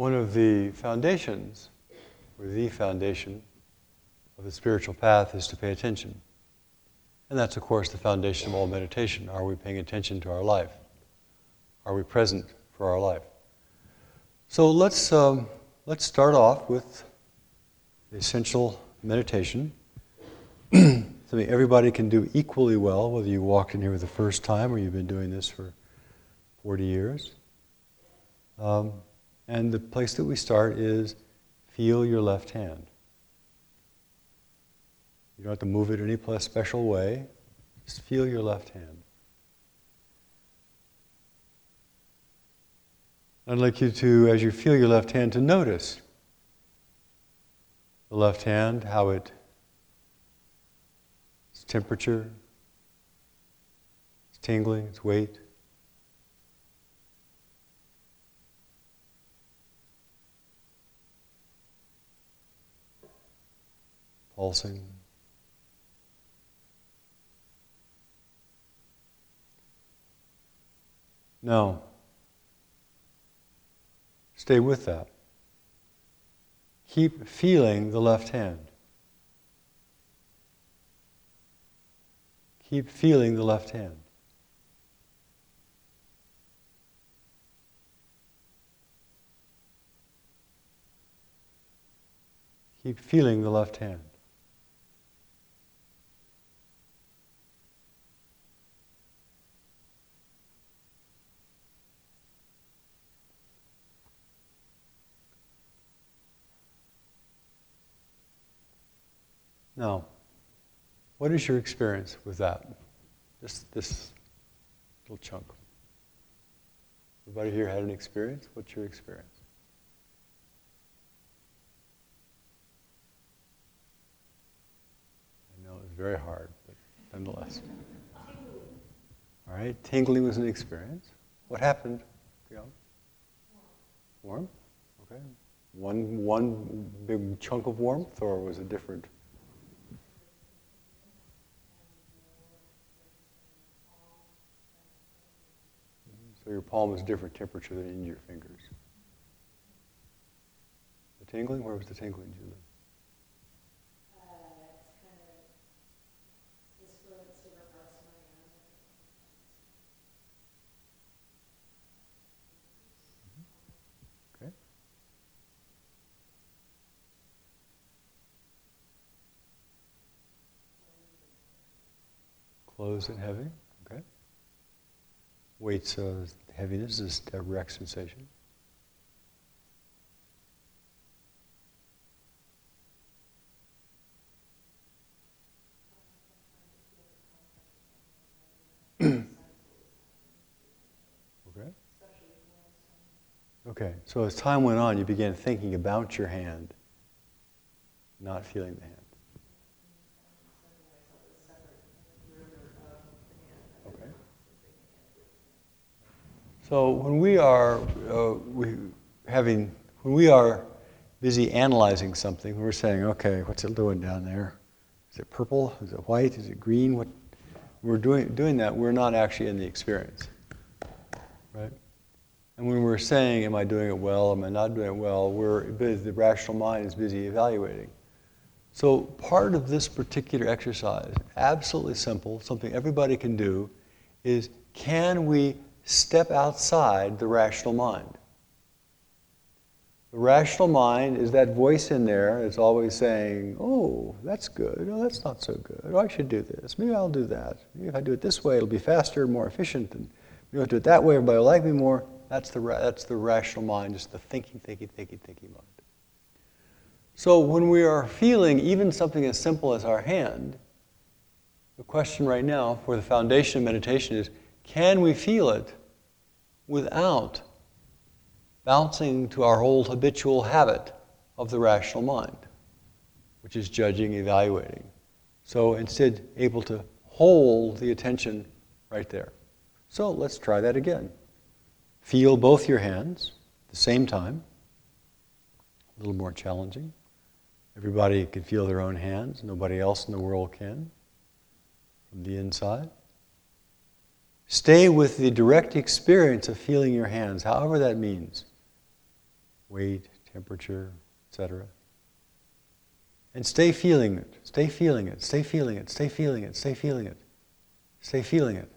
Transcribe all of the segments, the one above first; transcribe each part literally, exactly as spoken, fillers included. one of the foundations, or the foundation, of the spiritual path is to pay attention. And that's, of course, the foundation of all meditation. Are we paying attention to our life? Are we present for our life? So let's um, let's start off with the essential meditation. Something everybody can do equally well, whether you walked in here for the first time or you've been doing this for forty years. Um, and the place that we start is feel your left hand. You don't have to move it any plus special way. Just feel your left hand. I'd like you to, as you feel your left hand, to notice the left hand, how it, its temperature, its tingling, its weight. Pulsing. Now, stay with that. Keep feeling the left hand. Keep feeling the left hand. Keep feeling the left hand. Now, what is your experience with that? Just this little chunk. Everybody here had an experience? What's your experience? I know it's very hard, but nonetheless. All right, tingling was an experience. What happened? Warm? Okay. One one big chunk of warmth, or was it different? So your palm is a different temperature than in your fingers. The tingling? Where was the tingling, Julie? Uh, it's kind of this flow that's different parts of my hand. Mm-hmm. Okay. Closed and heavy. Weight's uh, heaviness is a direct sensation. Okay. Okay, so as time went on, you began thinking about your hand, not feeling the hand. So when we are uh, we having when we are busy analyzing something, we're saying, "Okay, what's it doing down there? Is it purple? Is it white? Is it green?" What we're doing doing that, we're not actually in the experience, right? And when we're saying, "Am I doing it well? Am I not doing it well?" We're the rational mind is busy evaluating. So part of this particular exercise, absolutely simple, something everybody can do, is can we step outside the rational mind. The rational mind is that voice in there that's always saying, oh, that's good, oh, that's not so good, oh, I should do this, maybe I'll do that. Maybe if I do it this way, it'll be faster and more efficient, and maybe I'll do it that way, everybody will like me more. That's the, ra- that's the rational mind, just the thinking, thinking, thinking, thinking mind. So when we are feeling even something as simple as our hand, the question right now for the foundation of meditation is, can we feel it without bouncing to our old habitual habit of the rational mind, which is judging, evaluating? So instead, able to hold the attention right there. So let's try that again. Feel both your hands at the same time. A little more challenging. Everybody can feel their own hands. Nobody else in the world can from the inside. Stay with the direct experience of feeling your hands, however that means. weight, temperature, et cetera. And stay feeling it, stay feeling it, stay feeling it, stay feeling it, stay feeling it, stay feeling it.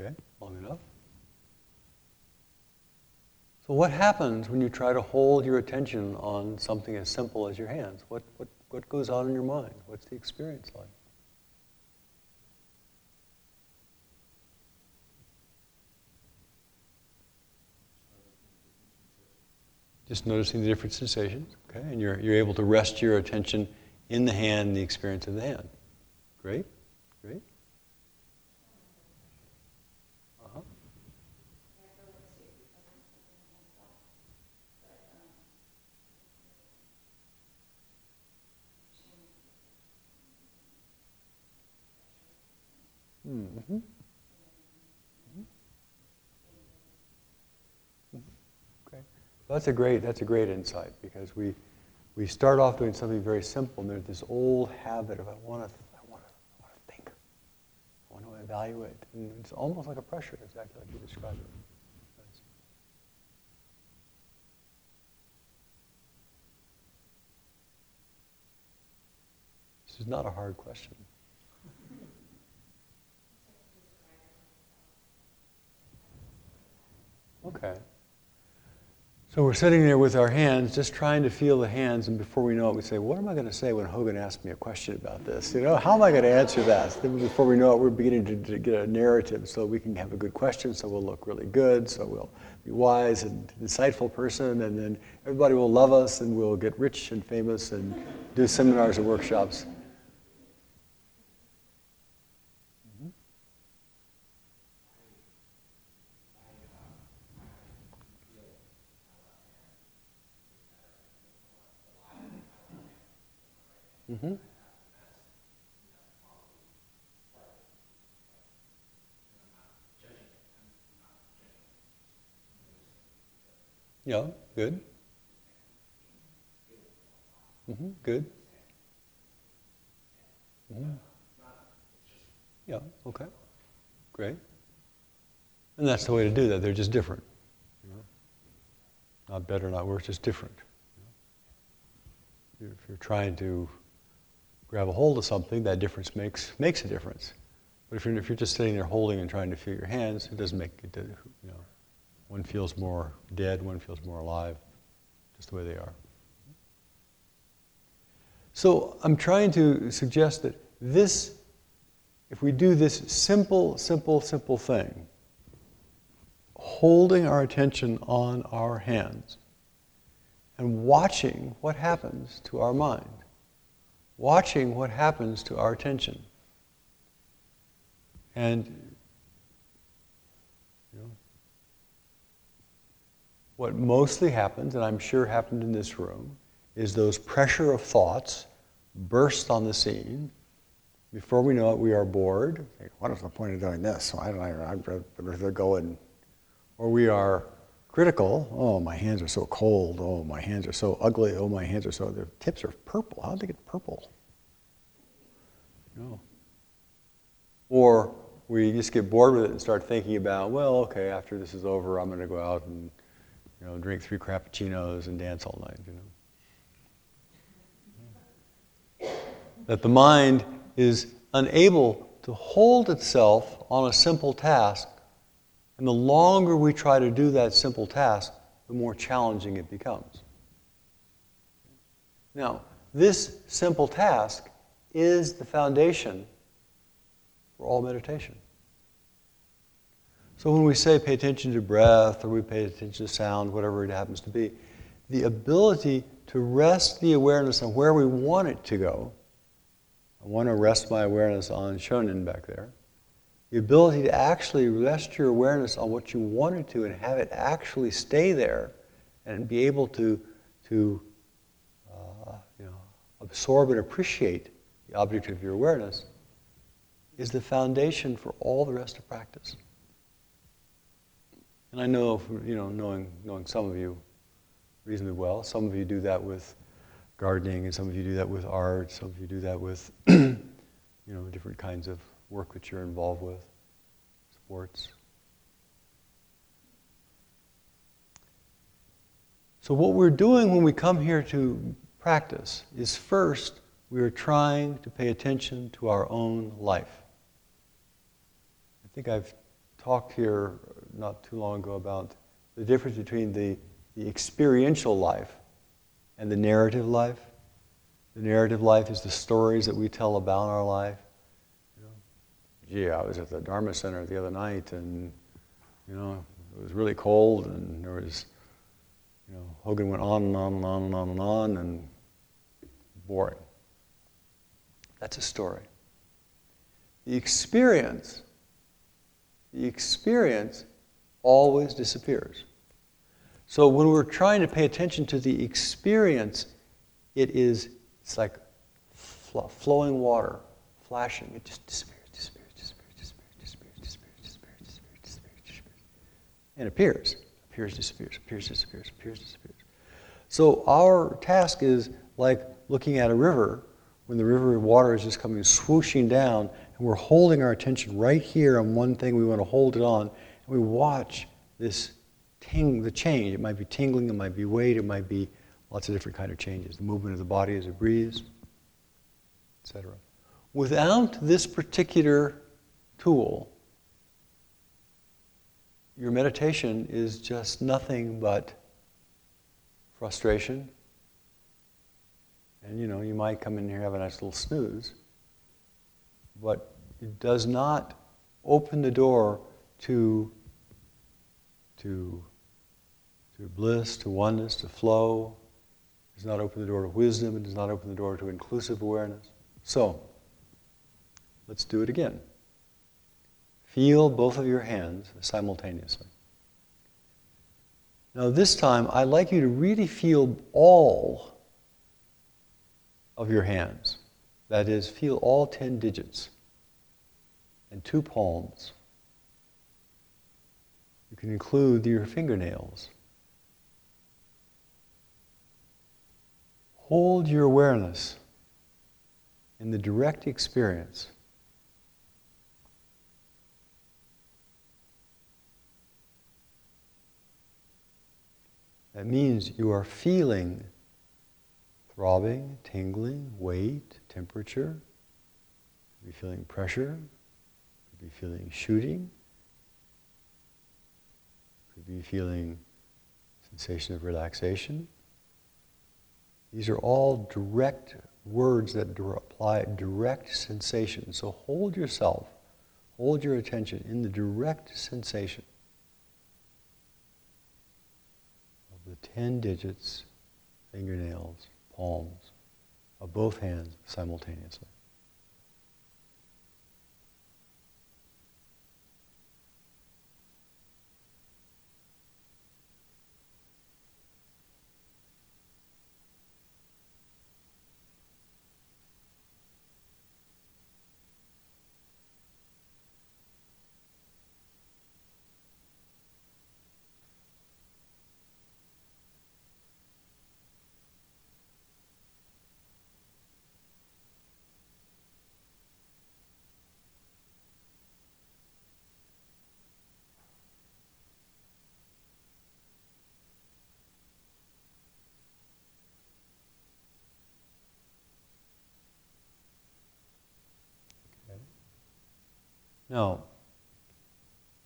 Okay, long enough. So what happens when you try to hold your attention on something as simple as your hands? What, what, what goes on in your mind? What's the experience like? Just noticing the different sensations, okay? And you're, you're able to rest your attention in the hand and the experience of the hand. Great, great. Mm-hmm. Mm-hmm. Okay, that's a great that's a great insight, because we we start off doing something very simple, and there's this old habit of I want to I want to I want to think, I want to evaluate, and it's almost like a pressure, exactly like you described it. This is not a hard question. Okay. So we're sitting there with our hands, just trying to feel the hands, and before we know it, we say, what am I going to say when Hogan asks me a question about this? You know, how am I going to answer that? Then before we know it, we're beginning to, to get a narrative so we can have a good question, so we'll look really good, so we'll be wise and insightful person, and then everybody will love us, and we'll get rich and famous and do seminars and workshops. Mm-hmm. Yeah, good. Mm-hmm, good. Mm-hmm. Yeah, okay. Great. And that's the way to do that. They're just different. You know? Not better, not worse, just different. You know? If you're trying to grab a hold of something, that difference makes makes a difference. But if you're if you're just sitting there holding and trying to feel your hands, it doesn't make it. You know, one feels more dead, one feels more alive, just the way they are. So I'm trying to suggest that this, if we do this simple, simple, simple thing, holding our attention on our hands and watching what happens to our mind. Watching what happens to our attention. And you know, what mostly happens, and I'm sure happened in this room, is those pressure of thoughts burst on the scene. Before we know it, we are bored. What is the point of doing this? I don't know, I'd rather go and... Or we are critical. Oh, my hands are so cold. Oh, my hands are so ugly. Oh, my hands are so... Their tips are purple. How did they get purple? No. Or we just get bored with it and start thinking about, well, okay, after this is over, I'm going to go out and, you know, drink three cappuccinos and dance all night, you know. That the mind is unable to hold itself on a simple task. And the longer we try to do that simple task, the more challenging it becomes. Now, this simple task is the foundation for all meditation. So when we say pay attention to breath, or we pay attention to sound, whatever it happens to be, the ability to rest the awareness on where we want it to go, I want to rest my awareness on Shonin back there, the ability to actually rest your awareness on what you wanted to and have it actually stay there and be able to, to uh, you know, absorb and appreciate the object of your awareness is the foundation for all the rest of practice. And I know, from, you know, knowing, knowing some of you reasonably well, some of you do that with gardening, and some of you do that with art, some of you do that with, you know, different kinds of work that you're involved with, sports. So what we're doing when we come here to practice is first, we are trying to pay attention to our own life. I think I've talked here not too long ago about the difference between the, the experiential life and the narrative life. The narrative life is the stories that we tell about our life. Gee, I was at the Dharma Center the other night, and, you know, it was really cold, and there was, you know, Hogan went on and on and on and on and on, and boring. That's a story. The experience, the experience always disappears. So when we're trying to pay attention to the experience, it is, it's like fl- flowing water, flashing, it just disappears. And appears, appears, disappears, appears, disappears, appears, disappears. So our task is like looking at a river when the river water is just coming swooshing down, and we're holding our attention right here on one thing. We want to hold it on, and we watch this ting, the change. It might be tingling, it might be weight, it might be lots of different kind of changes. The movement of the body as it breathes, et cetera. Without this particular tool, your meditation is just nothing but frustration. And, you know, you might come in here and have a nice little snooze, but it does not open the door to, to, to bliss, to oneness, to flow. It does not open the door to wisdom. It does not open the door to inclusive awareness. So, let's do it again. Feel both of your hands simultaneously. Now this time, I'd like you to really feel all of your hands. That is, feel all ten digits and two palms. You can include your fingernails. Hold your awareness in the direct experience. That means you are feeling throbbing, tingling, weight, temperature. You could be feeling pressure. You could be feeling shooting. You could be feeling sensation of relaxation. These are all direct words that apply direct sensation. So hold yourself, hold your attention in the direct sensation. The ten digits, fingernails, palms of both hands simultaneously. Now,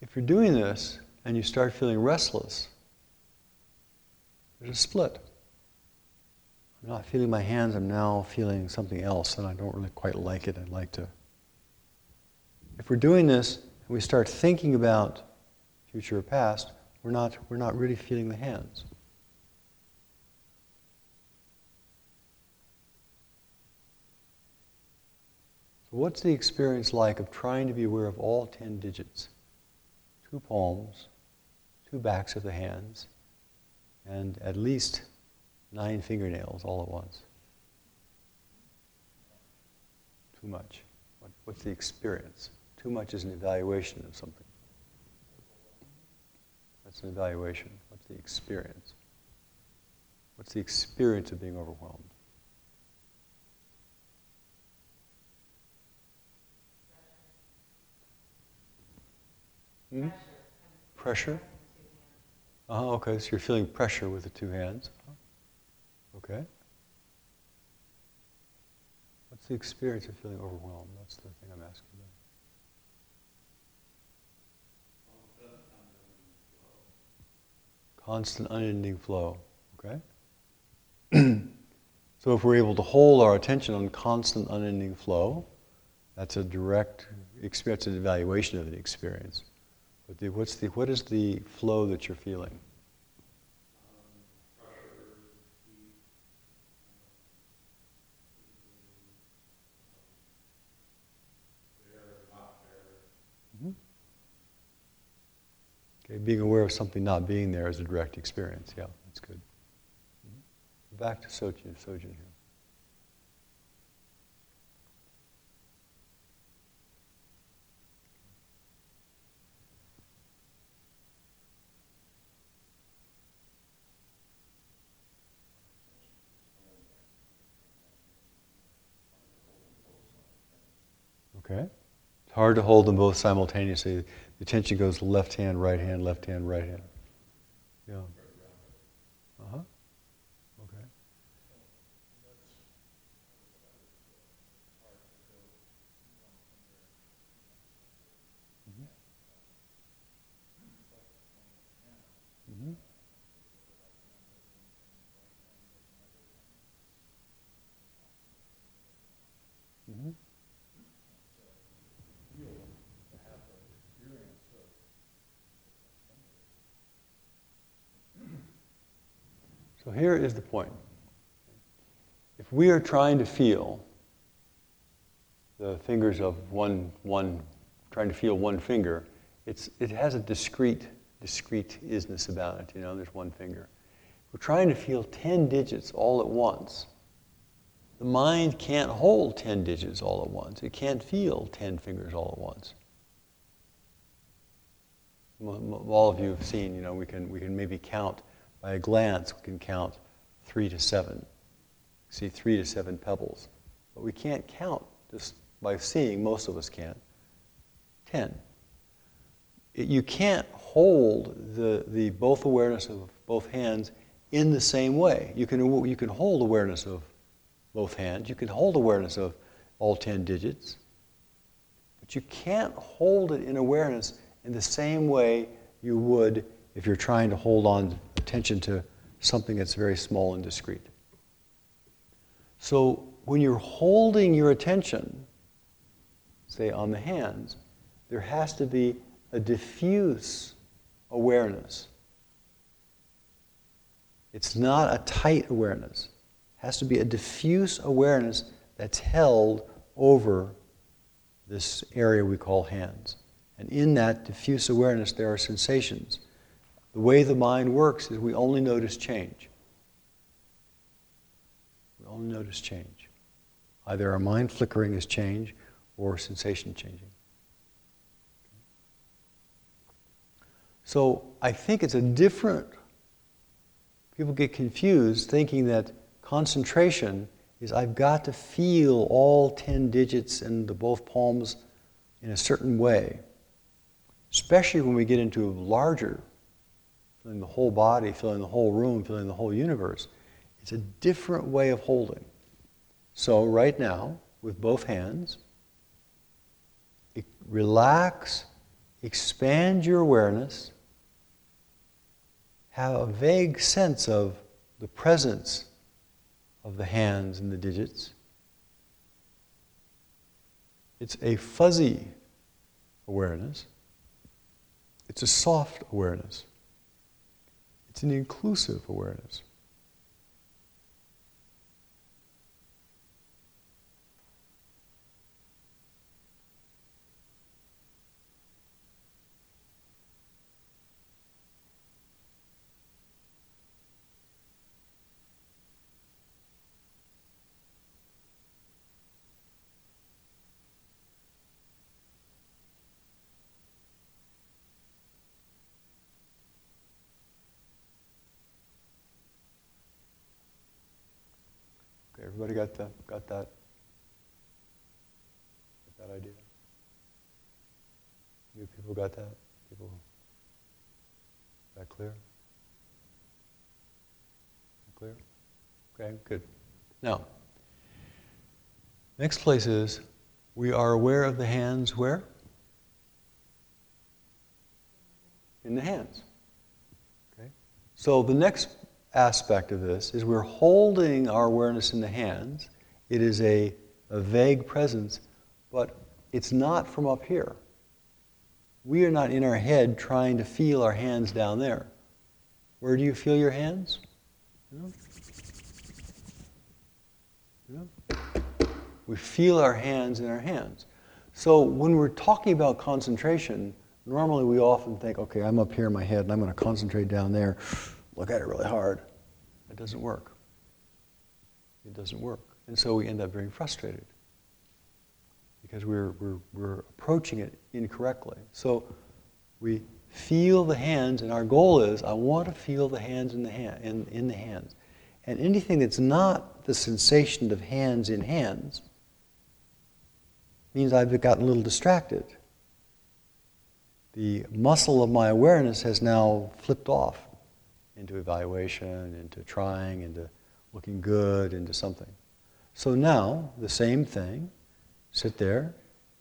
if you're doing this and you start feeling restless, there's a split. I'm not feeling my hands, I'm now feeling something else, and I don't really quite like it, I'd like to. If we're doing this and we start thinking about future or past, we're not, we're not really feeling the hands. So what's the experience like of trying to be aware of all ten digits? Two palms, two backs of the hands, and at least nine fingernails all at once. Too much. What, what's the experience? Too much is an evaluation of something. That's an evaluation. What's the experience? What's the experience of being overwhelmed? Hmm? Pressure? Uh-huh, okay, so you're feeling pressure with the two hands. Okay. What's the experience of feeling overwhelmed? That's the thing I'm asking about. Constant unending flow, okay? So if we're able to hold our attention on constant unending flow, that's a direct experience, an evaluation of an experience. But the, what's the, what is the flow that you're feeling? Being aware of something not being there is a direct experience. Yeah, that's good. Mm-hmm. Back to Sojin, Sojin here. Okay. It's hard to hold them both simultaneously. The attention goes left hand, right hand, left hand, right hand. Yeah. Uh-huh. Okay. Mm-hmm. Mm-hmm. Mm-hmm. So here is the point. If we are trying to feel the fingers of one, one, trying to feel one finger, it's it has a discrete, discrete-isness about it. You know, there's one finger. We're trying to feel ten digits all at once. The mind can't hold ten digits all at once. It can't feel ten fingers all at once. All of you have seen. You know, we can we can maybe count. By a glance, we can count three to seven. See three to seven pebbles. But we can't count just by seeing, most of us can't, ten. It, you can't hold the, the both awareness of both hands in the same way. You can, you can hold awareness of both hands. You can hold awareness of all ten digits. But you can't hold it in awareness in the same way you would if you're trying to hold on attention to something that's very small and discrete. So when you're holding your attention, say on the hands, there has to be a diffuse awareness. It's not a tight awareness. It has to be a diffuse awareness that's held over this area we call hands. And in that diffuse awareness, there are sensations. The way the mind works is we only notice change. We only notice change. Either our mind flickering is change or sensation changing. So I think it's a different... People get confused thinking that concentration is I've got to feel all ten digits and the both palms in a certain way. Especially when we get into a larger... feeling the whole body, feeling the whole room, feeling the whole universe. It's a different way of holding. So right now, with both hands, relax, expand your awareness, have a vague sense of the presence of the hands and the digits. It's a fuzzy awareness. It's a soft awareness. It's an inclusive awareness. Everybody got that? Got that? Got that idea? You people got that? People? That clear? That clear? Okay, good. Now, next place is we are aware of the hands where? In the hands. Okay. So the next aspect of this is we're holding our awareness in the hands. It is a, a vague presence, but it's not from up here. We are not in our head trying to feel our hands down there. Where do you feel your hands? You know? You know? We feel our hands in our hands. So when we're talking about concentration, normally we often think, okay, I'm up here in my head and I'm going to concentrate down there. Look at it really hard. It doesn't work. It doesn't work. And so we end up being frustrated because we're, we're, we're approaching it incorrectly. So we feel the hands, and our goal is, I want to feel the hands in the, hand, in, in the hands. And anything that's not the sensation of hands in hands means I've gotten a little distracted. The muscle of my awareness has now flipped off into evaluation, into trying, into looking good, into something. So now, the same thing, sit there,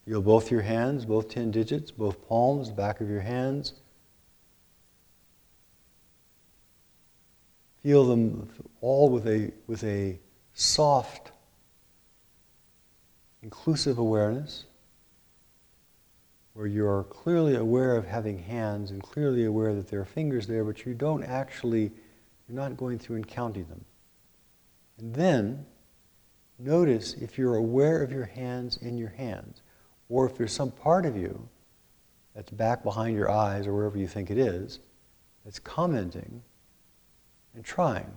feel both your hands, both ten digits, both palms, back of your hands. Feel them all with a, with a soft, inclusive awareness, where you are clearly aware of having hands and clearly aware that there are fingers there, but you don't actually, you're not going through and counting them. And then, notice if you're aware of your hands in your hands, or if there's some part of you that's back behind your eyes or wherever you think it is, that's commenting and trying.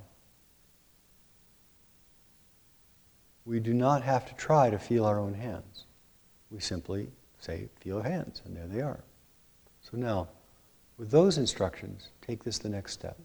We do not have to try to feel our own hands. We simply say, feel your hands, and there they are. So now, with those instructions, take this the next step.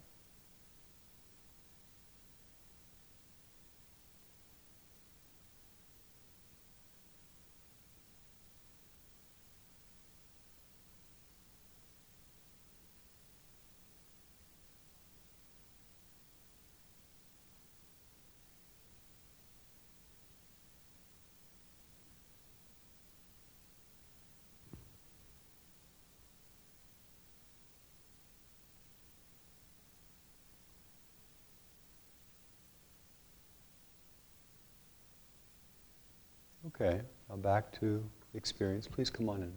Okay, now back to experience. Please come on in.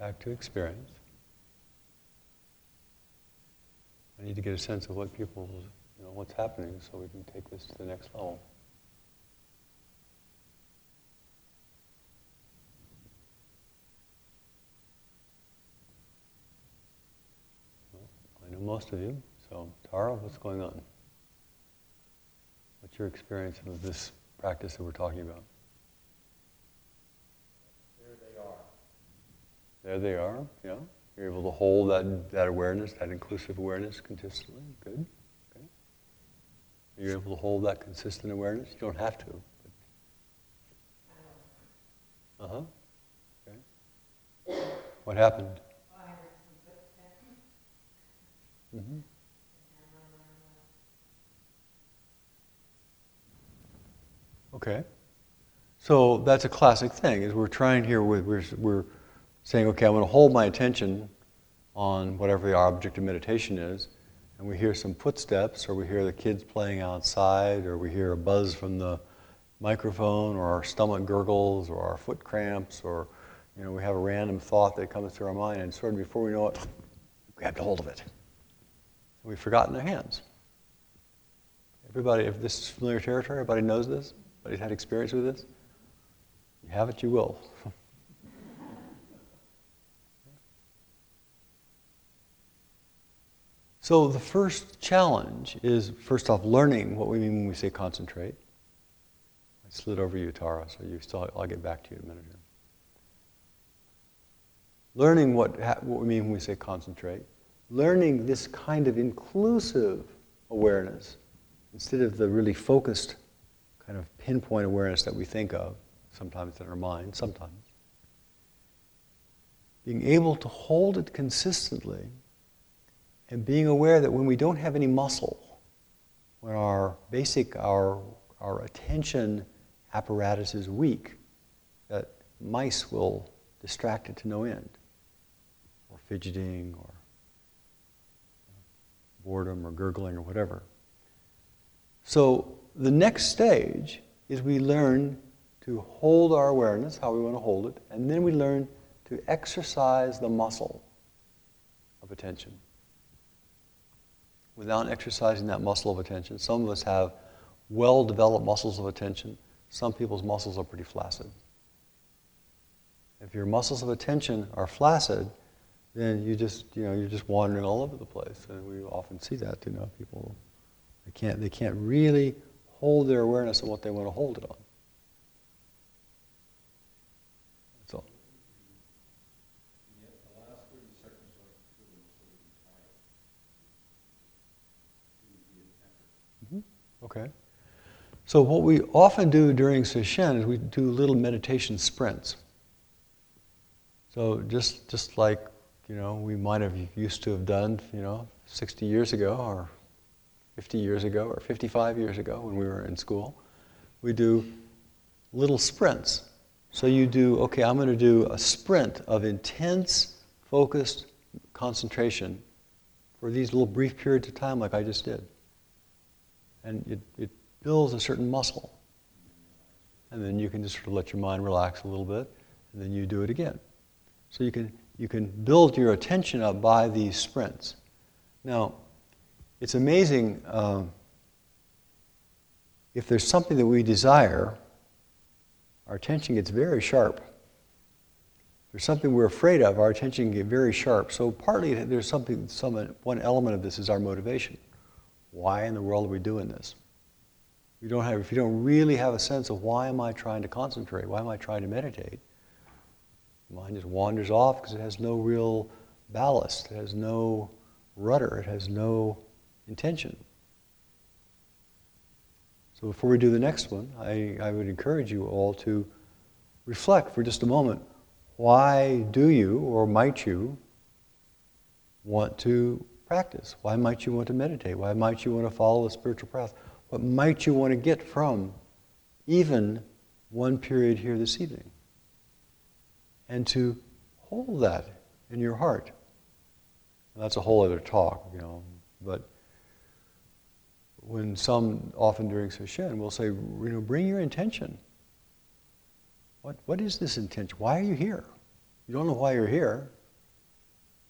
Back to experience. I need to get a sense of what people, you know, what's happening so we can take this to the next level. Well, I know most of you, so Tara, what's going on? What's your experience of this practice that we're talking about? There they are, yeah. You're able to hold that, that awareness, that inclusive awareness consistently. Good. Okay. You're able to hold that consistent awareness. You don't have to. But... Uh-huh. Okay. What happened? Mm-hmm. Okay. So that's a classic thing, is we're trying here, we're, we're, we're saying, okay, I'm going to hold my attention on whatever the object of meditation is, and we hear some footsteps, or we hear the kids playing outside, or we hear a buzz from the microphone, or our stomach gurgles, or our foot cramps, or you know, we have a random thought that comes through our mind, and sort of before we know it, we grabbed hold of it. And we've forgotten our hands. Everybody, if this is familiar territory, everybody knows this? Everybody's had experience with this? You have it, you will. So the first challenge is, first off, learning what we mean when we say concentrate. I slid over you, Tara, so you still, I'll get back to you in a minute here. Learning what, what we mean when we say concentrate. Learning this kind of inclusive awareness instead of the really focused kind of pinpoint awareness that we think of, sometimes in our mind, sometimes. Being able to hold it consistently and being aware that when we don't have any muscle, when our basic, our, our attention apparatus is weak, that mice will distract it to no end, or fidgeting, or boredom, or gurgling, or whatever. So the next stage is we learn to hold our awareness, how we want to hold it, and then we learn to exercise the muscle of attention. Without exercising that muscle of attention, some of us have well-developed muscles of attention. Some people's muscles are pretty flaccid. If your muscles of attention are flaccid, then you just, you know, you're just wandering all over the place. And we often see that, you know, people, they can't, they can't really hold their awareness on what they want to hold it on. That's all. Mm-hmm. Okay. So what we often do during Sesshin is we do little meditation sprints. So just just like, you know, we might have used to have done, you know, sixty years ago or fifty years ago or fifty-five years ago when we were in school, we do little sprints. So you do, okay, I'm going to do a sprint of intense, focused concentration for these little brief periods of time like I just did. And it, it builds a certain muscle. And then you can just sort of let your mind relax a little bit, and then you do it again. So you can you can build your attention up by these sprints. Now, it's amazing um, if there's something that we desire, our attention gets very sharp. If there's something we're afraid of, our attention gets very sharp. So partly there's something, some one element of this is our motivation. Why in the world are we doing this? We don't have if you don't really have a sense of why am I trying to concentrate? Why am I trying to meditate? Mind just wanders off because it has no real ballast. It has no rudder. It has no intention. So before we do the next one, I, I would encourage you all to reflect for just a moment. Why do you, or might you, want to practice? Why might you want to meditate? Why might you want to follow a spiritual path? What might you want to get from even one period here this evening? And to hold that in your heart. And that's a whole other talk, you know. But when some, often during Sesshin, will say, you know, bring your intention. What What is this intention? Why are you here? You don't know why you're here.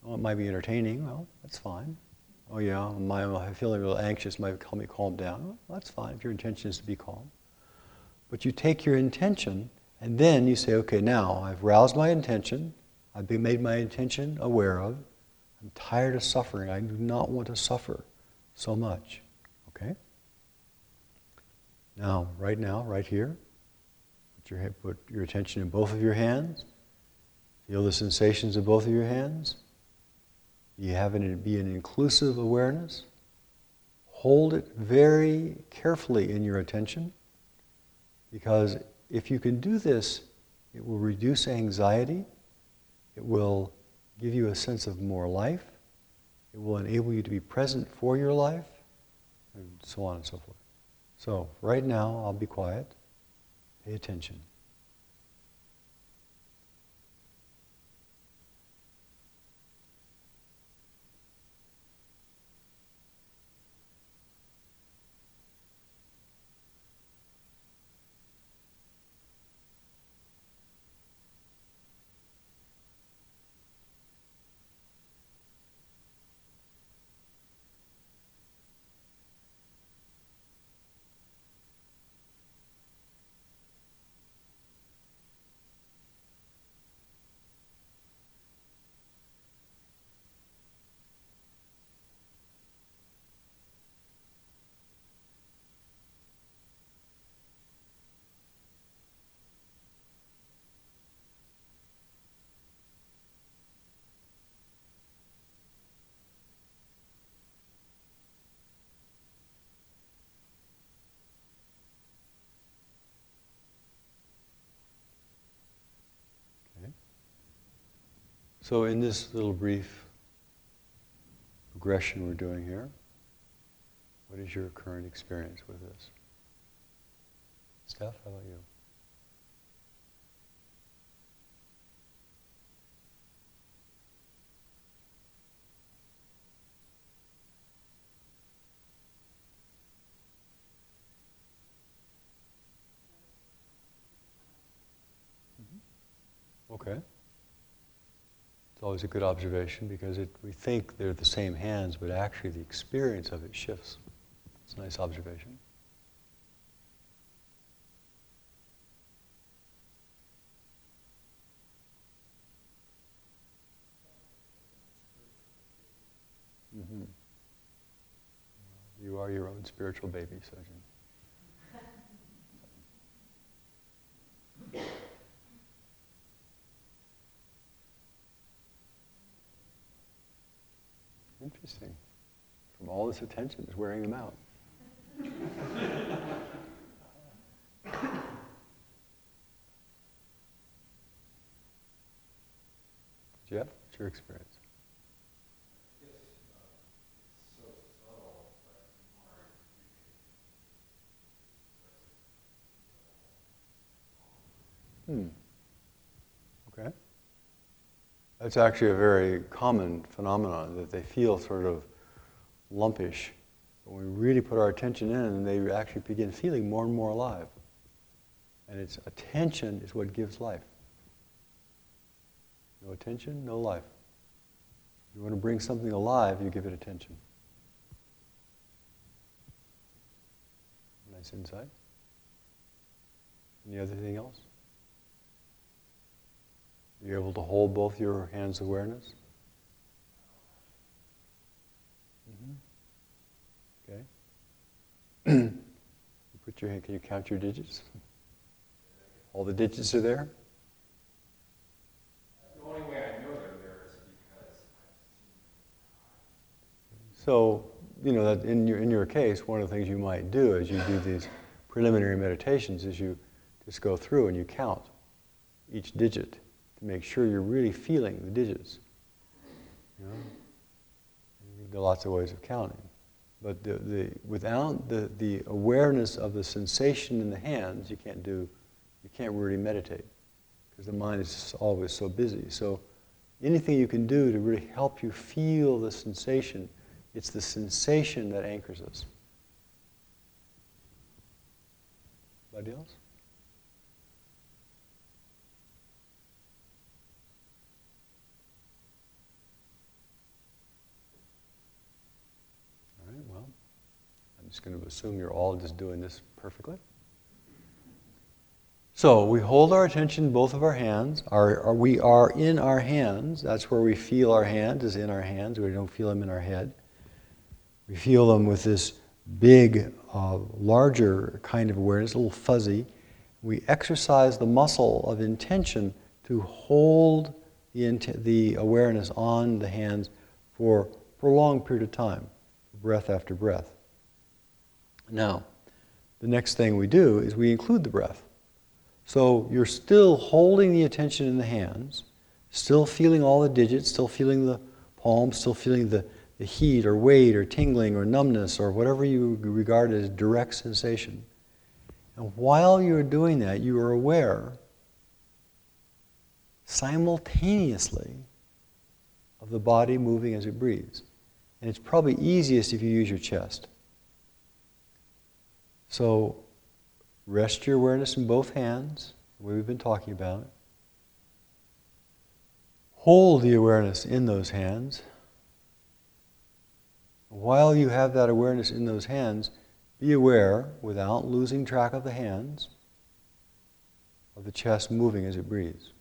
Oh, it might be entertaining. Well, that's fine. Oh, yeah, my, I'm feeling a little anxious. Might help me calm down. Well, that's fine if your intention is to be calm. But you take your intention, and then you say, okay, now I've roused my intention, I've been made my intention aware of, I'm tired of suffering, I do not want to suffer so much, okay? Now, right now, right here, put your, put your attention in both of your hands, feel the sensations of both of your hands, you have it be an inclusive awareness, hold it very carefully in your attention, because if you can do this, it will reduce anxiety, it will give you a sense of more life, it will enable you to be present for your life, and so on and so forth. So, right now, I'll be quiet. Pay attention. So in this little brief progression we're doing here, what is your current experience with this? Steph, how about you? Okay. It's always a good observation because it, we think they're the same hands, but actually the experience of it shifts. It's a nice observation. Mm-hmm. You are your own spiritual baby, Sajjan. Interesting. From all this attention, it's wearing them out. Jeff, what's your experience? Hmm. Okay. That's actually a very common phenomenon, that they feel sort of lumpish. But when we really put our attention in, they actually begin feeling more and more alive. And it's attention is what gives life. No attention, no life. If you want to bring something alive, you give it attention. Nice insight. Any other thing else? You're able to hold both your hands' awareness? Mm-hmm. Okay. You put your hand, can you count your digits? All the digits are there? The only way I know they're there is because I've seen them. So, you know, that in your in your case, one of the things you might do as you do these preliminary meditations is you just go through and you count each digit, to make sure you're really feeling the digits. You know? There are lots of ways of counting. But the, the, without the, the awareness of the sensation in the hands, you can't do, you can't really meditate because the mind is always so busy. So anything you can do to really help you feel the sensation, it's the sensation that anchors us. Anybody else? I'm just going to assume you're all just doing this perfectly. So we hold our attention, both of our hands. Our, our, we are in our hands. That's where we feel our hands, is in our hands. We don't feel them in our head. We feel them with this big, uh, larger kind of awareness, a little fuzzy. We exercise the muscle of intention to hold the, int- the awareness on the hands for a prolonged period of time, breath after breath. Now, the next thing we do is we include the breath. So you're still holding the attention in the hands, still feeling all the digits, still feeling the palms, still feeling the, the heat or weight or tingling or numbness or whatever you regard as direct sensation. And while you're doing that, you are aware simultaneously of the body moving as it breathes. And it's probably easiest if you use your chest. So rest your awareness in both hands, the way we've been talking about. Hold the awareness in those hands. While you have that awareness in those hands, be aware, without losing track of the hands, of the chest moving as it breathes.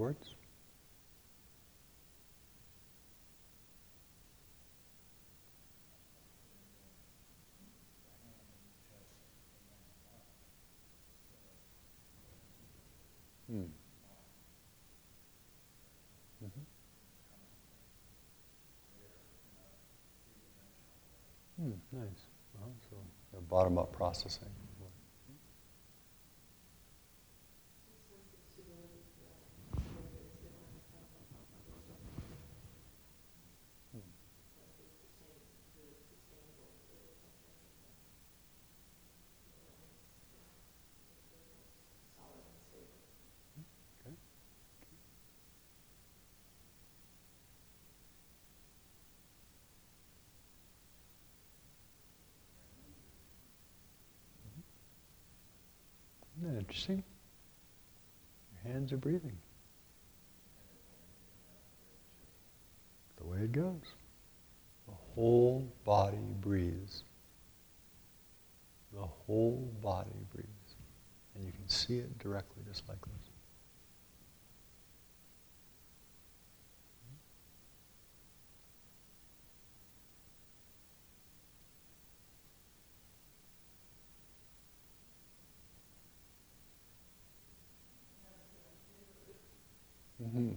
upwards. Hmm. Mm-hmm. Hmm, nice. Well, so the bottom-up processing. Interesting. Your hands are breathing. The way it goes. The whole body breathes. The whole body breathes. And you can see it directly, just like this. Mm-hmm.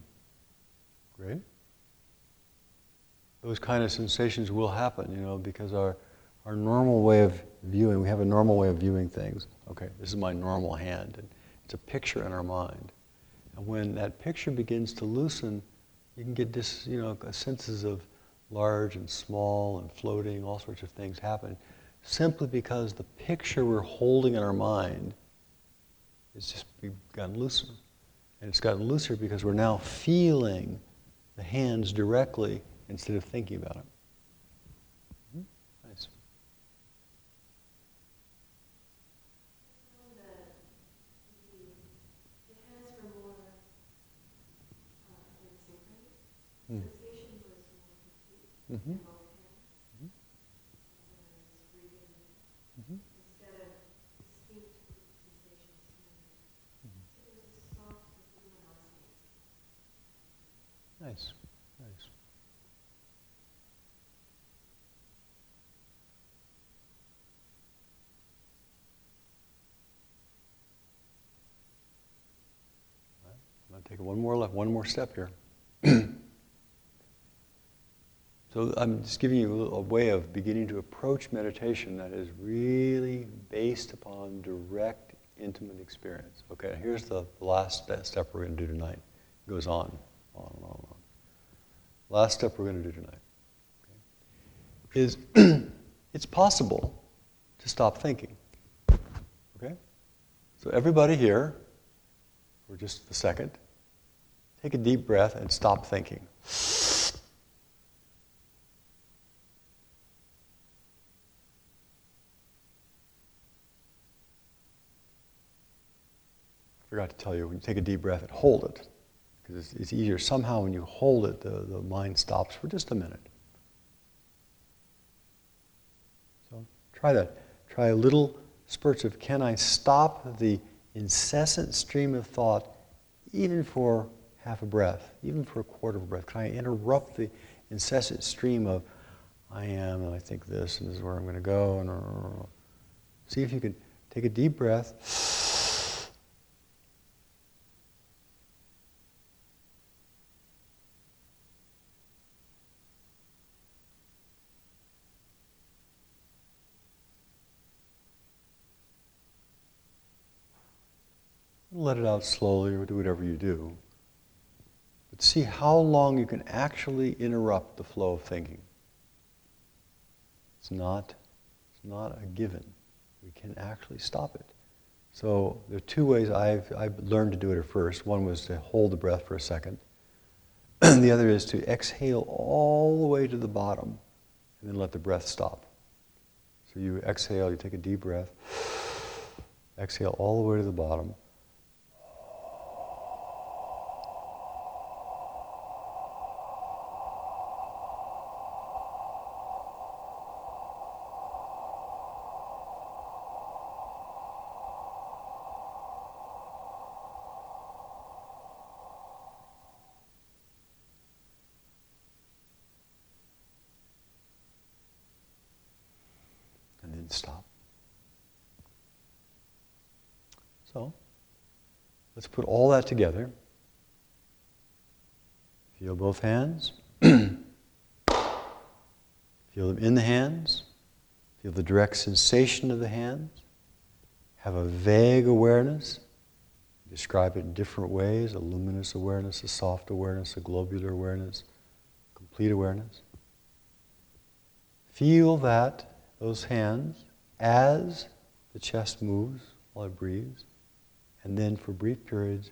Great. Those kind of sensations will happen, you know, because our, our normal way of viewing, we have a normal way of viewing things. Okay, this is my normal hand. And it's a picture in our mind. And when that picture begins to loosen, you can get this, you know, senses of large and small and floating, all sorts of things happen, simply because the picture we're holding in our mind has just gotten looser. And it's gotten looser because we're now feeling the hands directly instead of thinking about it. Mm-hmm. Nice. The, the hands were more uh, in synchrony. Mm. The sensation was more complete. Mm-hmm. Nice, nice. All right. I'm going to take one more left, one more step here. So I'm just giving you a, a way of beginning to approach meditation that is really based upon direct, intimate experience. Okay, here's the last step we're going to do tonight. It goes on. On and on and on. Last step we're going to do tonight, okay, is it's possible to stop thinking. Okay? So everybody here, for just a second, take a deep breath and stop thinking. I forgot to tell you, when you take a deep breath and hold it, because it's, it's easier. Somehow when you hold it, the, the mind stops for just a minute. So try that. Try a little spurts of, can I stop the incessant stream of thought even for half a breath, even for a quarter of a breath? Can I interrupt the incessant stream of, I am, and I think this, and this is where I'm going to go, and see if you can take a deep breath. Let it out slowly, or do whatever you do. But see how long you can actually interrupt the flow of thinking. It's not, it's not a given. We can actually stop it. So there are two ways I've, I've learned to do it at first. One was to hold the breath for a second. The other is to exhale all the way to the bottom and then let the breath stop. So you exhale, you take a deep breath, exhale all the way to the bottom. and stop. So, let's put all that together. Feel both hands. Feel them in the hands. Feel the direct sensation of the hands. Have a vague awareness. Describe it in different ways, a luminous awareness, a soft awareness, a globular awareness, complete awareness. Feel that, those hands, as the chest moves while it breathes, and then for brief periods,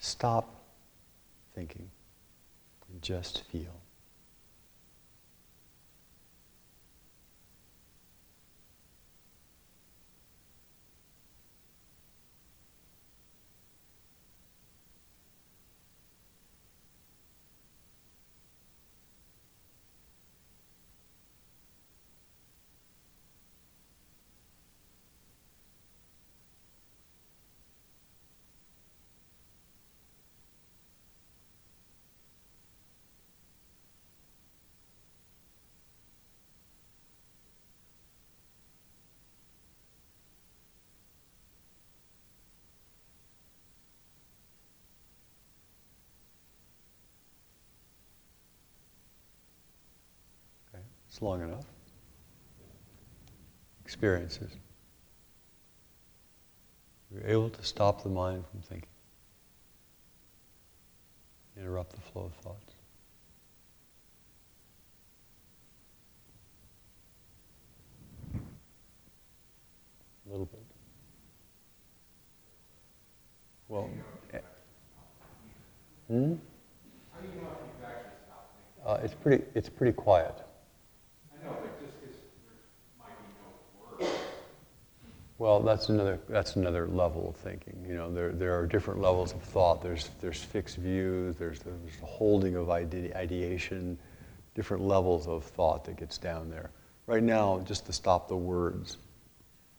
stop thinking and just feel. It's long enough. Experiences. You're able to stop the mind from thinking. Interrupt the flow of thoughts. A little bit. Well, hmm? Uh, it's pretty. It's pretty quiet. Well, that's another that's another level of thinking. You know, there there are different levels of thought. There's there's fixed views. There's there's the holding of ide- ideation, different levels of thought that gets down there. Right now, just to stop the words,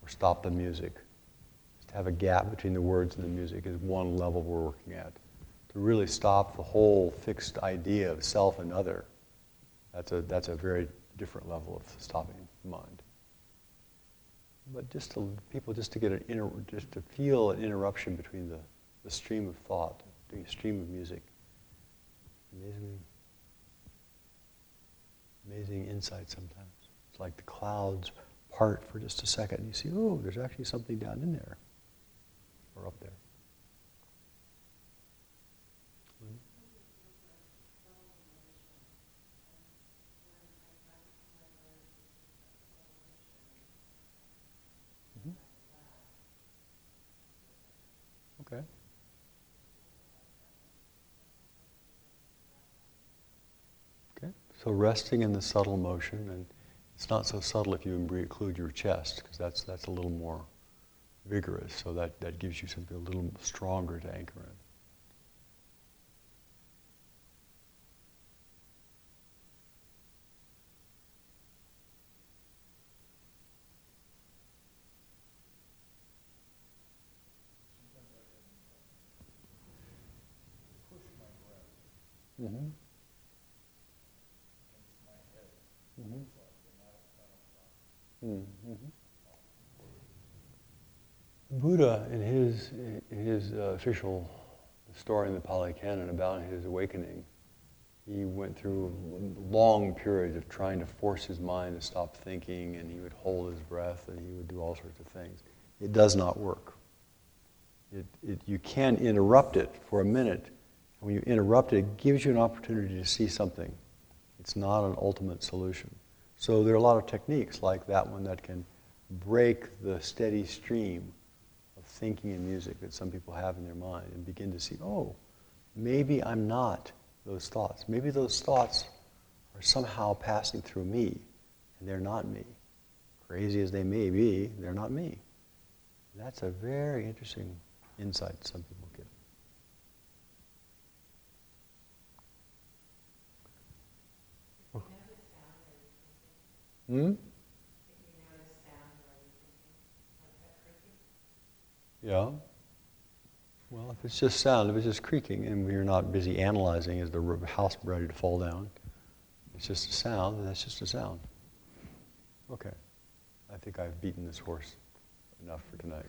or stop the music, just to have a gap between the words and the music is one level we're working at. To really stop the whole fixed idea of self and other, that's a that's a very different level of stopping the mind. But just to people, just to get an inter, just to feel an interruption between the, the stream of thought, the stream of music. Amazing, amazing insight sometimes. It's like the clouds part for just a second, and you see, oh, there's actually something down in there, or up there. Okay. Okay. So resting in the subtle motion, and it's not so subtle if you include your chest, because that's that's a little more vigorous. So that, that gives you something a little stronger to anchor in. Mm-hmm. Mm-hmm. Mm-hmm. The Buddha, in his in his uh, official story in the Pali Canon about his awakening, he went through long periods of trying to force his mind to stop thinking, and he would hold his breath, and he would do all sorts of things. It does not work. It, it you can interrupt it for a minute. When you interrupt it, it gives you an opportunity to see something. It's not an ultimate solution. So there are a lot of techniques like that one that can break the steady stream of thinking and music that some people have in their mind and begin to see, oh, maybe I'm not those thoughts. Maybe those thoughts are somehow passing through me, and they're not me. Crazy as they may be, they're not me. And that's a very interesting insight some people get. Hmm? Yeah. Well, if it's just sound, if it's just creaking, and we're not busy analyzing, is the house ready to fall down? It's just a sound, and that's just a sound. Okay. I think I've beaten this horse enough for tonight.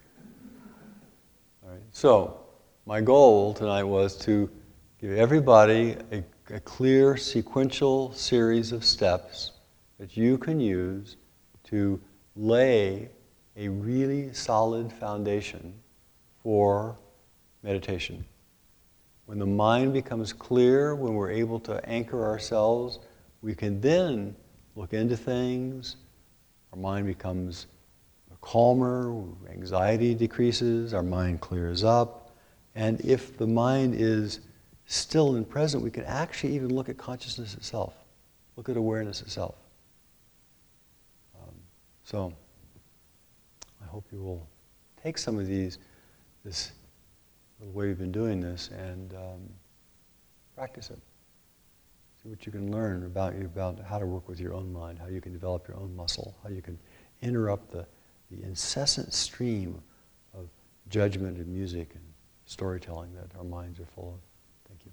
All right. So my goal tonight was to give everybody a, a clear sequential series of steps that you can use to lay a really solid foundation for meditation. When the mind becomes clear, when we're able to anchor ourselves, we can then look into things. Our mind becomes calmer, anxiety decreases, our mind clears up. And if the mind is still and present, we can actually even look at consciousness itself, look at awareness itself. Um, so I hope you will take some of these, this the way we've been doing this, and um, practice it. See what you can learn about you about how to work with your own mind, how you can develop your own muscle, how you can interrupt the, the incessant stream of judgment and music and storytelling that our minds are full of. Thank you.